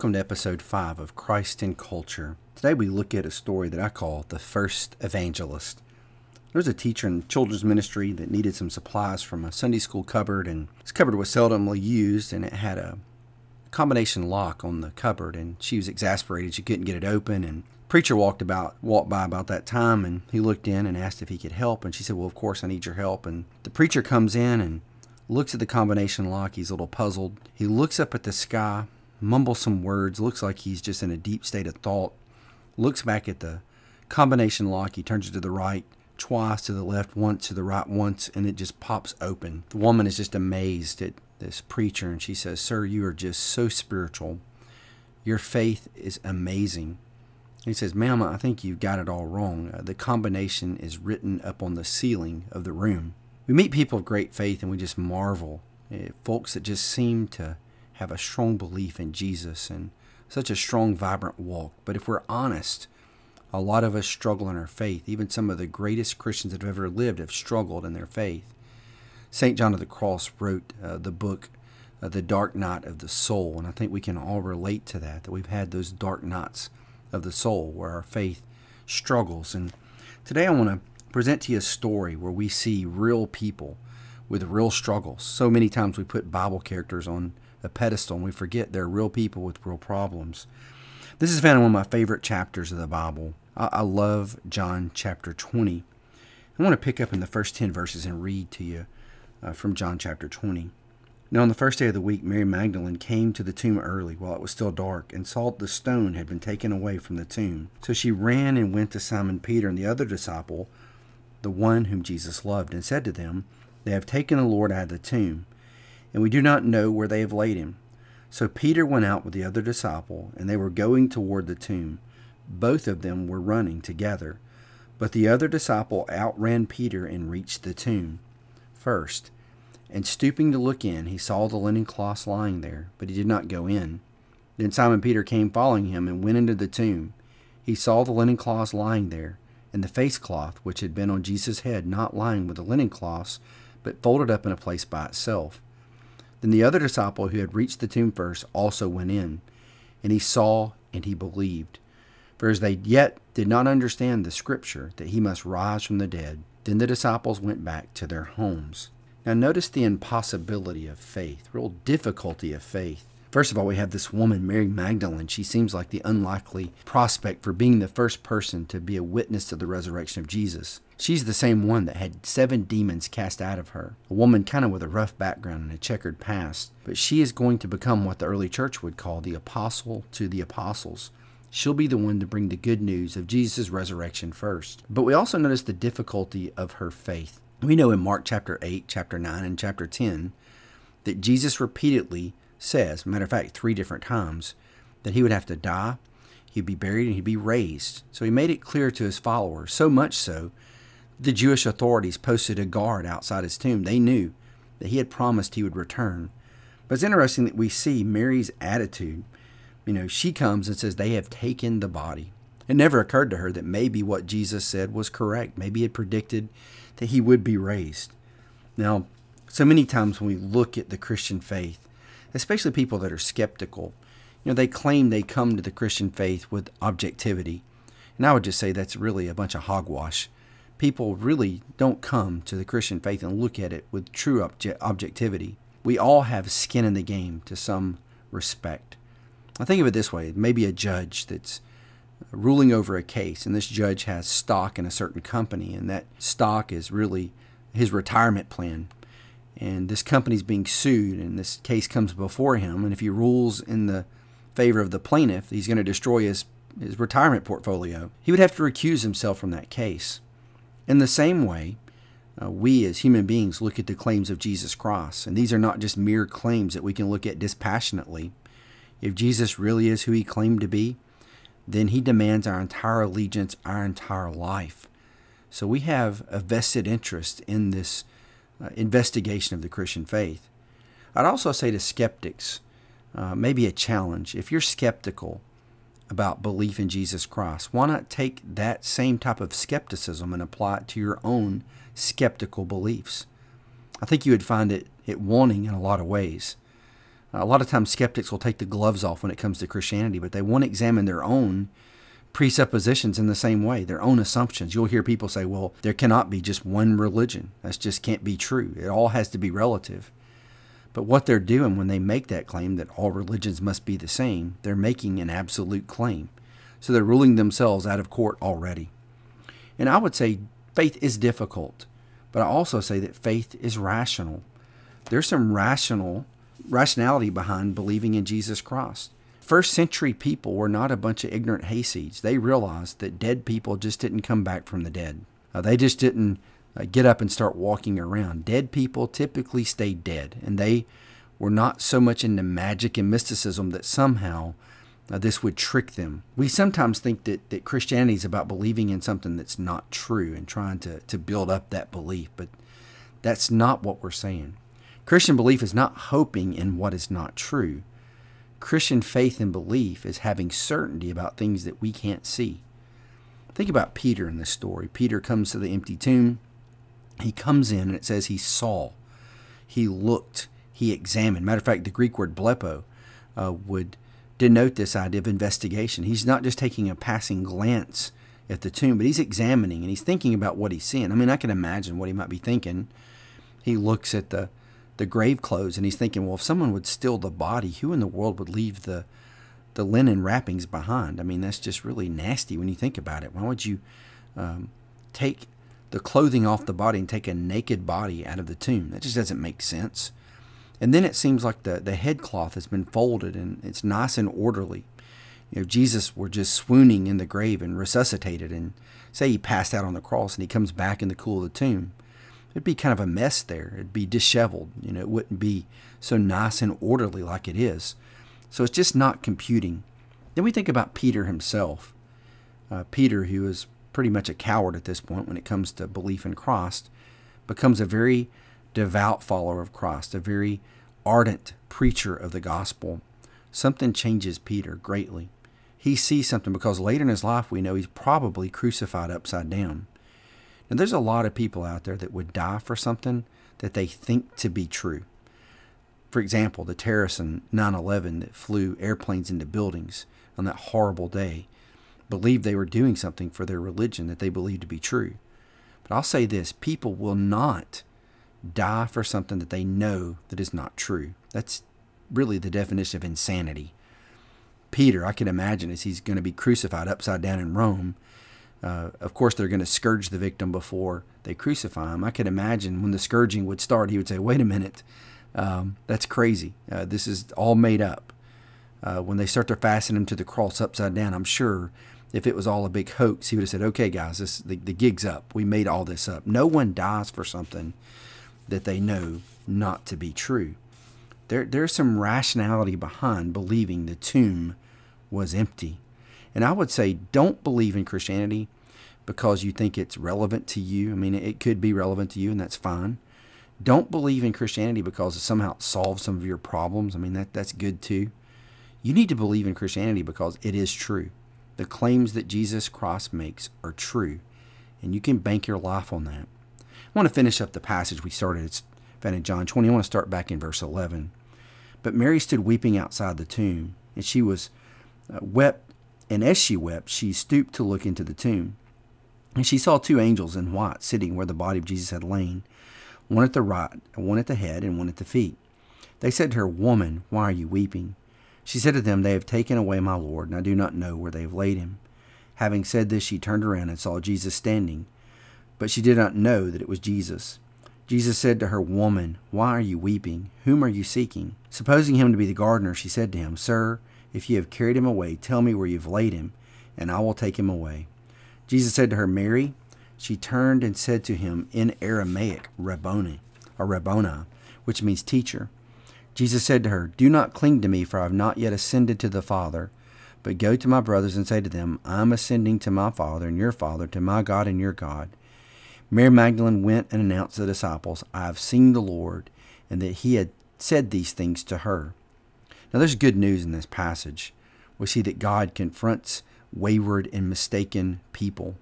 Welcome to episode 5 of Christ in Culture. Today we look at a story that I call the first evangelist. There was a teacher in children's ministry that needed some supplies from a Sunday school cupboard, and this cupboard was seldomly used, and it had a combination lock on the cupboard, and she was exasperated she couldn't get it open. And the preacher walked by about that time, and he looked in and asked if he could help, and she said, "Well, of course I need your help." And the preacher comes in and looks at the combination lock. He's a little puzzled. He looks up at the sky, mumbles some words, looks like he's just in a deep state of thought, looks back at the combination lock. He turns it to the right twice, to the left once, to the right once, and it just pops open. The woman is just amazed at this preacher, and she says, "Sir, you are just so spiritual. Your faith is amazing." And he says, "Ma'am, I think you've got it all wrong. The combination is written up on the ceiling of the room." We meet people of great faith and we just marvel at folks that just seem to have a strong belief in Jesus and such a strong, vibrant walk. But if we're honest, a lot of us struggle in our faith. Even some of the greatest Christians that have ever lived have struggled in their faith. Saint John of the Cross wrote the book, The Dark Night of the Soul, and I think we can all relate to that we've had those dark nights of the soul where our faith struggles. And today I want to present to you a story where we see real people with real struggles. So many times we put Bible characters on a pedestal and we forget they're real people with real problems. This is found in one of my favorite chapters of the Bible. I love John chapter 20. I want to pick up in the first 10 verses and read to you from John chapter 20. "Now on the first day of the week, Mary Magdalene came to the tomb early while it was still dark and saw the stone had been taken away from the tomb. So she ran and went to Simon Peter and the other disciple, the one whom Jesus loved, and said to them, 'They have taken the Lord out of the tomb, and we do not know where they have laid him.' So Peter went out with the other disciple, and they were going toward the tomb. Both of them were running together, but the other disciple outran Peter and reached the tomb first. And stooping to look in, he saw the linen cloths lying there, but he did not go in. Then Simon Peter came following him and went into the tomb. He saw the linen cloths lying there, and the face cloth which had been on Jesus' head not lying with the linen cloths, but folded up in a place by itself. Then the other disciple who had reached the tomb first also went in, and he saw and he believed. For as they yet did not understand the scripture that he must rise from the dead, then the disciples went back to their homes." Now notice the impossibility of faith, real difficulty of faith. First of all, we have this woman, Mary Magdalene. She seems like the unlikely prospect for being the first person to be a witness to the resurrection of Jesus. She's the same one that had 7 demons cast out of her, a woman kind of with a rough background and a checkered past. But she is going to become what the early church would call the apostle to the apostles. She'll be the one to bring the good news of Jesus' resurrection first. But we also notice the difficulty of her faith. We know in Mark chapter 8, chapter 9, and chapter 10 that Jesus repeatedly says, matter of fact, 3 different times, that he would have to die, he'd be buried, and he'd be raised. So he made it clear to his followers, so much so, the Jewish authorities posted a guard outside his tomb. They knew that he had promised he would return. But it's interesting that we see Mary's attitude. You know, she comes and says, "They have taken the body." It never occurred to her that maybe what Jesus said was correct. Maybe he had predicted that he would be raised. Now, so many times when we look at the Christian faith, especially people that are skeptical, you know, they claim they come to the Christian faith with objectivity. And I would just say that's really a bunch of hogwash. People really don't come to the Christian faith and look at it with true objectivity. We all have skin in the game to some respect. I think of it this way. Maybe a judge that's ruling over a case, and this judge has stock in a certain company, and that stock is really his retirement plan. And this company's being sued, and this case comes before him, and if he rules in the favor of the plaintiff, he's going to destroy his retirement portfolio. He would have to recuse himself from that case. In the same way, we as human beings look at the claims of Jesus Christ, and these are not just mere claims that we can look at dispassionately. If Jesus really is who he claimed to be, then he demands our entire allegiance, our entire life. So we have a vested interest in this investigation of the Christian faith. I'd also say to skeptics, maybe a challenge. If you're skeptical about belief in Jesus Christ, why not take that same type of skepticism and apply it to your own skeptical beliefs? I think you would find it wanting in a lot of ways. A lot of times skeptics will take the gloves off when it comes to Christianity, but they won't examine their own presuppositions in the same way, their own assumptions. You'll hear people say, well, there cannot be just one religion. That just can't be true. It all has to be relative. But what they're doing when they make that claim that all religions must be the same, they're making an absolute claim. So they're ruling themselves out of court already. And I would say faith is difficult, but I also say that faith is rational. There's some rationality behind believing in Jesus Christ. First century people were not a bunch of ignorant hayseeds. They realized that dead people just didn't come back from the dead. They just didn't get up and start walking around. Dead people typically stayed dead, and they were not so much into magic and mysticism that somehow this would trick them. We sometimes think that Christianity is about believing in something that's not true and trying to build up that belief, but that's not what we're saying. Christian belief is not hoping in what is not true. Christian faith and belief is having certainty about things that we can't see. Think about Peter in this story. Peter comes to the empty tomb. He comes in and it says he saw, he looked, he examined. Matter of fact, the Greek word blepo would denote this idea of investigation. He's not just taking a passing glance at the tomb, but he's examining and he's thinking about what he's seeing. I mean, I can imagine what he might be thinking. He looks at the grave clothes and he's thinking, well, if someone would steal the body, who in the world would leave the linen wrappings behind? I mean, that's just really nasty when you think about it. Why would you take the clothing off the body and take a naked body out of the tomb? That just doesn't make sense. And then it seems like the headcloth has been folded and it's nice and orderly. You know, Jesus were just swooning in the grave and resuscitated, and say he passed out on the cross and he comes back in the cool of the tomb. It'd be kind of a mess there. It'd be disheveled. You know, it wouldn't be so nice and orderly like it is. So it's just not computing. Then we think about Peter himself. Peter, who is pretty much a coward at this point when it comes to belief in Christ, becomes a very devout follower of Christ, a very ardent preacher of the gospel. Something changes Peter greatly. He sees something, because later in his life we know he's probably crucified upside down. And there's a lot of people out there that would die for something that they think to be true. For example, the terrorists in 9/11 that flew airplanes into buildings on that horrible day believed they were doing something for their religion that they believed to be true. But I'll say this, people will not die for something that they know that is not true. That's really the definition of insanity. Peter, I can imagine, as he's going to be crucified upside down in Rome, of course they're going to scourge the victim before they crucify him. I can imagine when the scourging would start, he would say, wait a minute, that's crazy. This is all made up. When they start to fasten him to the cross upside down, I'm sure if it was all a big hoax, he would have said, okay guys, the gig's up. We made all this up. No one dies for something that they know not to be true. There's some rationality behind believing the tomb was empty. And I would say don't believe in Christianity because you think it's relevant to you. I mean, it could be relevant to you, and that's fine. Don't believe in Christianity because it somehow solves some of your problems. I mean, that's good too. You need to believe in Christianity because it is true. The claims that Jesus Christ makes are true, and you can bank your life on that. I want to finish up the passage we started. It's found in John 20. I want to start back in verse 11. But Mary stood weeping outside the tomb, and she was wept, and as she wept, she stooped to look into the tomb. And she saw two angels in white sitting where the body of Jesus had lain, one at the right, one at the head, and one at the feet. They said to her, Woman, why are you weeping? She said to them, They have taken away my Lord, and I do not know where they have laid him. Having said this, she turned around and saw Jesus standing, but she did not know that it was Jesus. Jesus said to her, Woman, why are you weeping? Whom are you seeking? Supposing him to be the gardener, she said to him, Sir, if you have carried him away, tell me where you have laid him, and I will take him away. Jesus said to her, Mary. She turned and said to him in Aramaic, Rabboni, or Rabboni, which means teacher. Jesus said to her, Do not cling to me, for I have not yet ascended to the Father, but go to my brothers and say to them, I am ascending to my Father and your Father, to my God and your God. Mary Magdalene went and announced to the disciples, I have seen the Lord, and that he had said these things to her. Now there's good news in this passage. We see that God confronts wayward and mistaken people.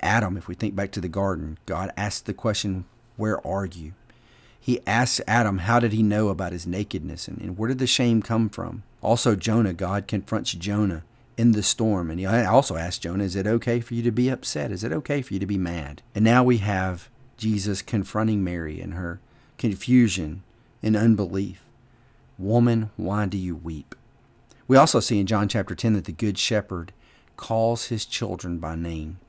Adam, if we think back to the garden, God asked the question, Where are you? He asks Adam, how did he know about his nakedness, and where did the shame come from? Also Jonah, God confronts Jonah in the storm, and he also asks Jonah, is it okay for you to be upset? Is it okay for you to be mad? And now we have Jesus confronting Mary in her confusion and unbelief. Woman, why do you weep? We also see in John chapter 10 that the Good Shepherd calls his children by name.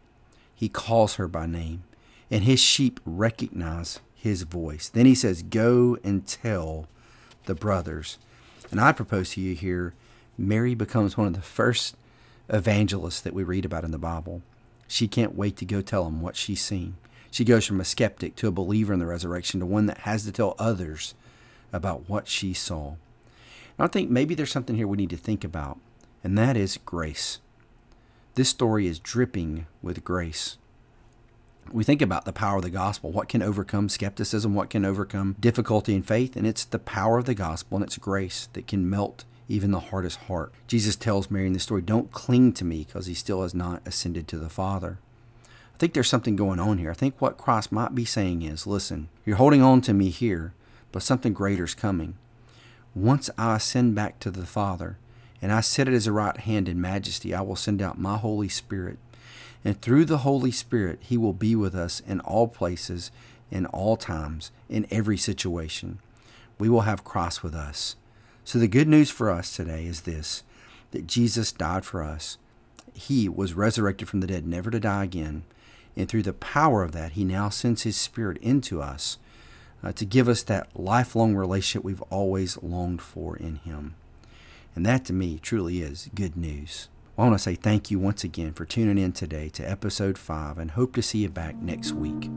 He calls her by name, and his sheep recognize his voice. Then he says, go and tell the brothers. And I propose to you here, Mary becomes one of the first evangelists that we read about in the Bible. She can't wait to go tell them what she's seen. She goes from a skeptic to a believer in the resurrection to one that has to tell others about what she saw. And I think maybe there's something here we need to think about, and that is grace. This story is dripping with grace. We think about the power of the gospel. What can overcome skepticism? What can overcome difficulty in faith? And it's the power of the gospel and its grace that can melt even the hardest heart. Jesus tells Mary in this story, don't cling to me, because he still has not ascended to the Father. I think there's something going on here. I think what Christ might be saying is, listen, you're holding on to me here, but something greater is coming. Once I ascend back to the Father, and I sit at his right hand in majesty, I will send out my Holy Spirit. And through the Holy Spirit, he will be with us in all places, in all times, in every situation. We will have Christ with us. So the good news for us today is this, that Jesus died for us. He was resurrected from the dead, never to die again. And through the power of that, he now sends his Spirit into us to give us that lifelong relationship we've always longed for in him. And that, to me, truly is good news. I want to say thank you once again for tuning in today to episode 5, and hope to see you back next week.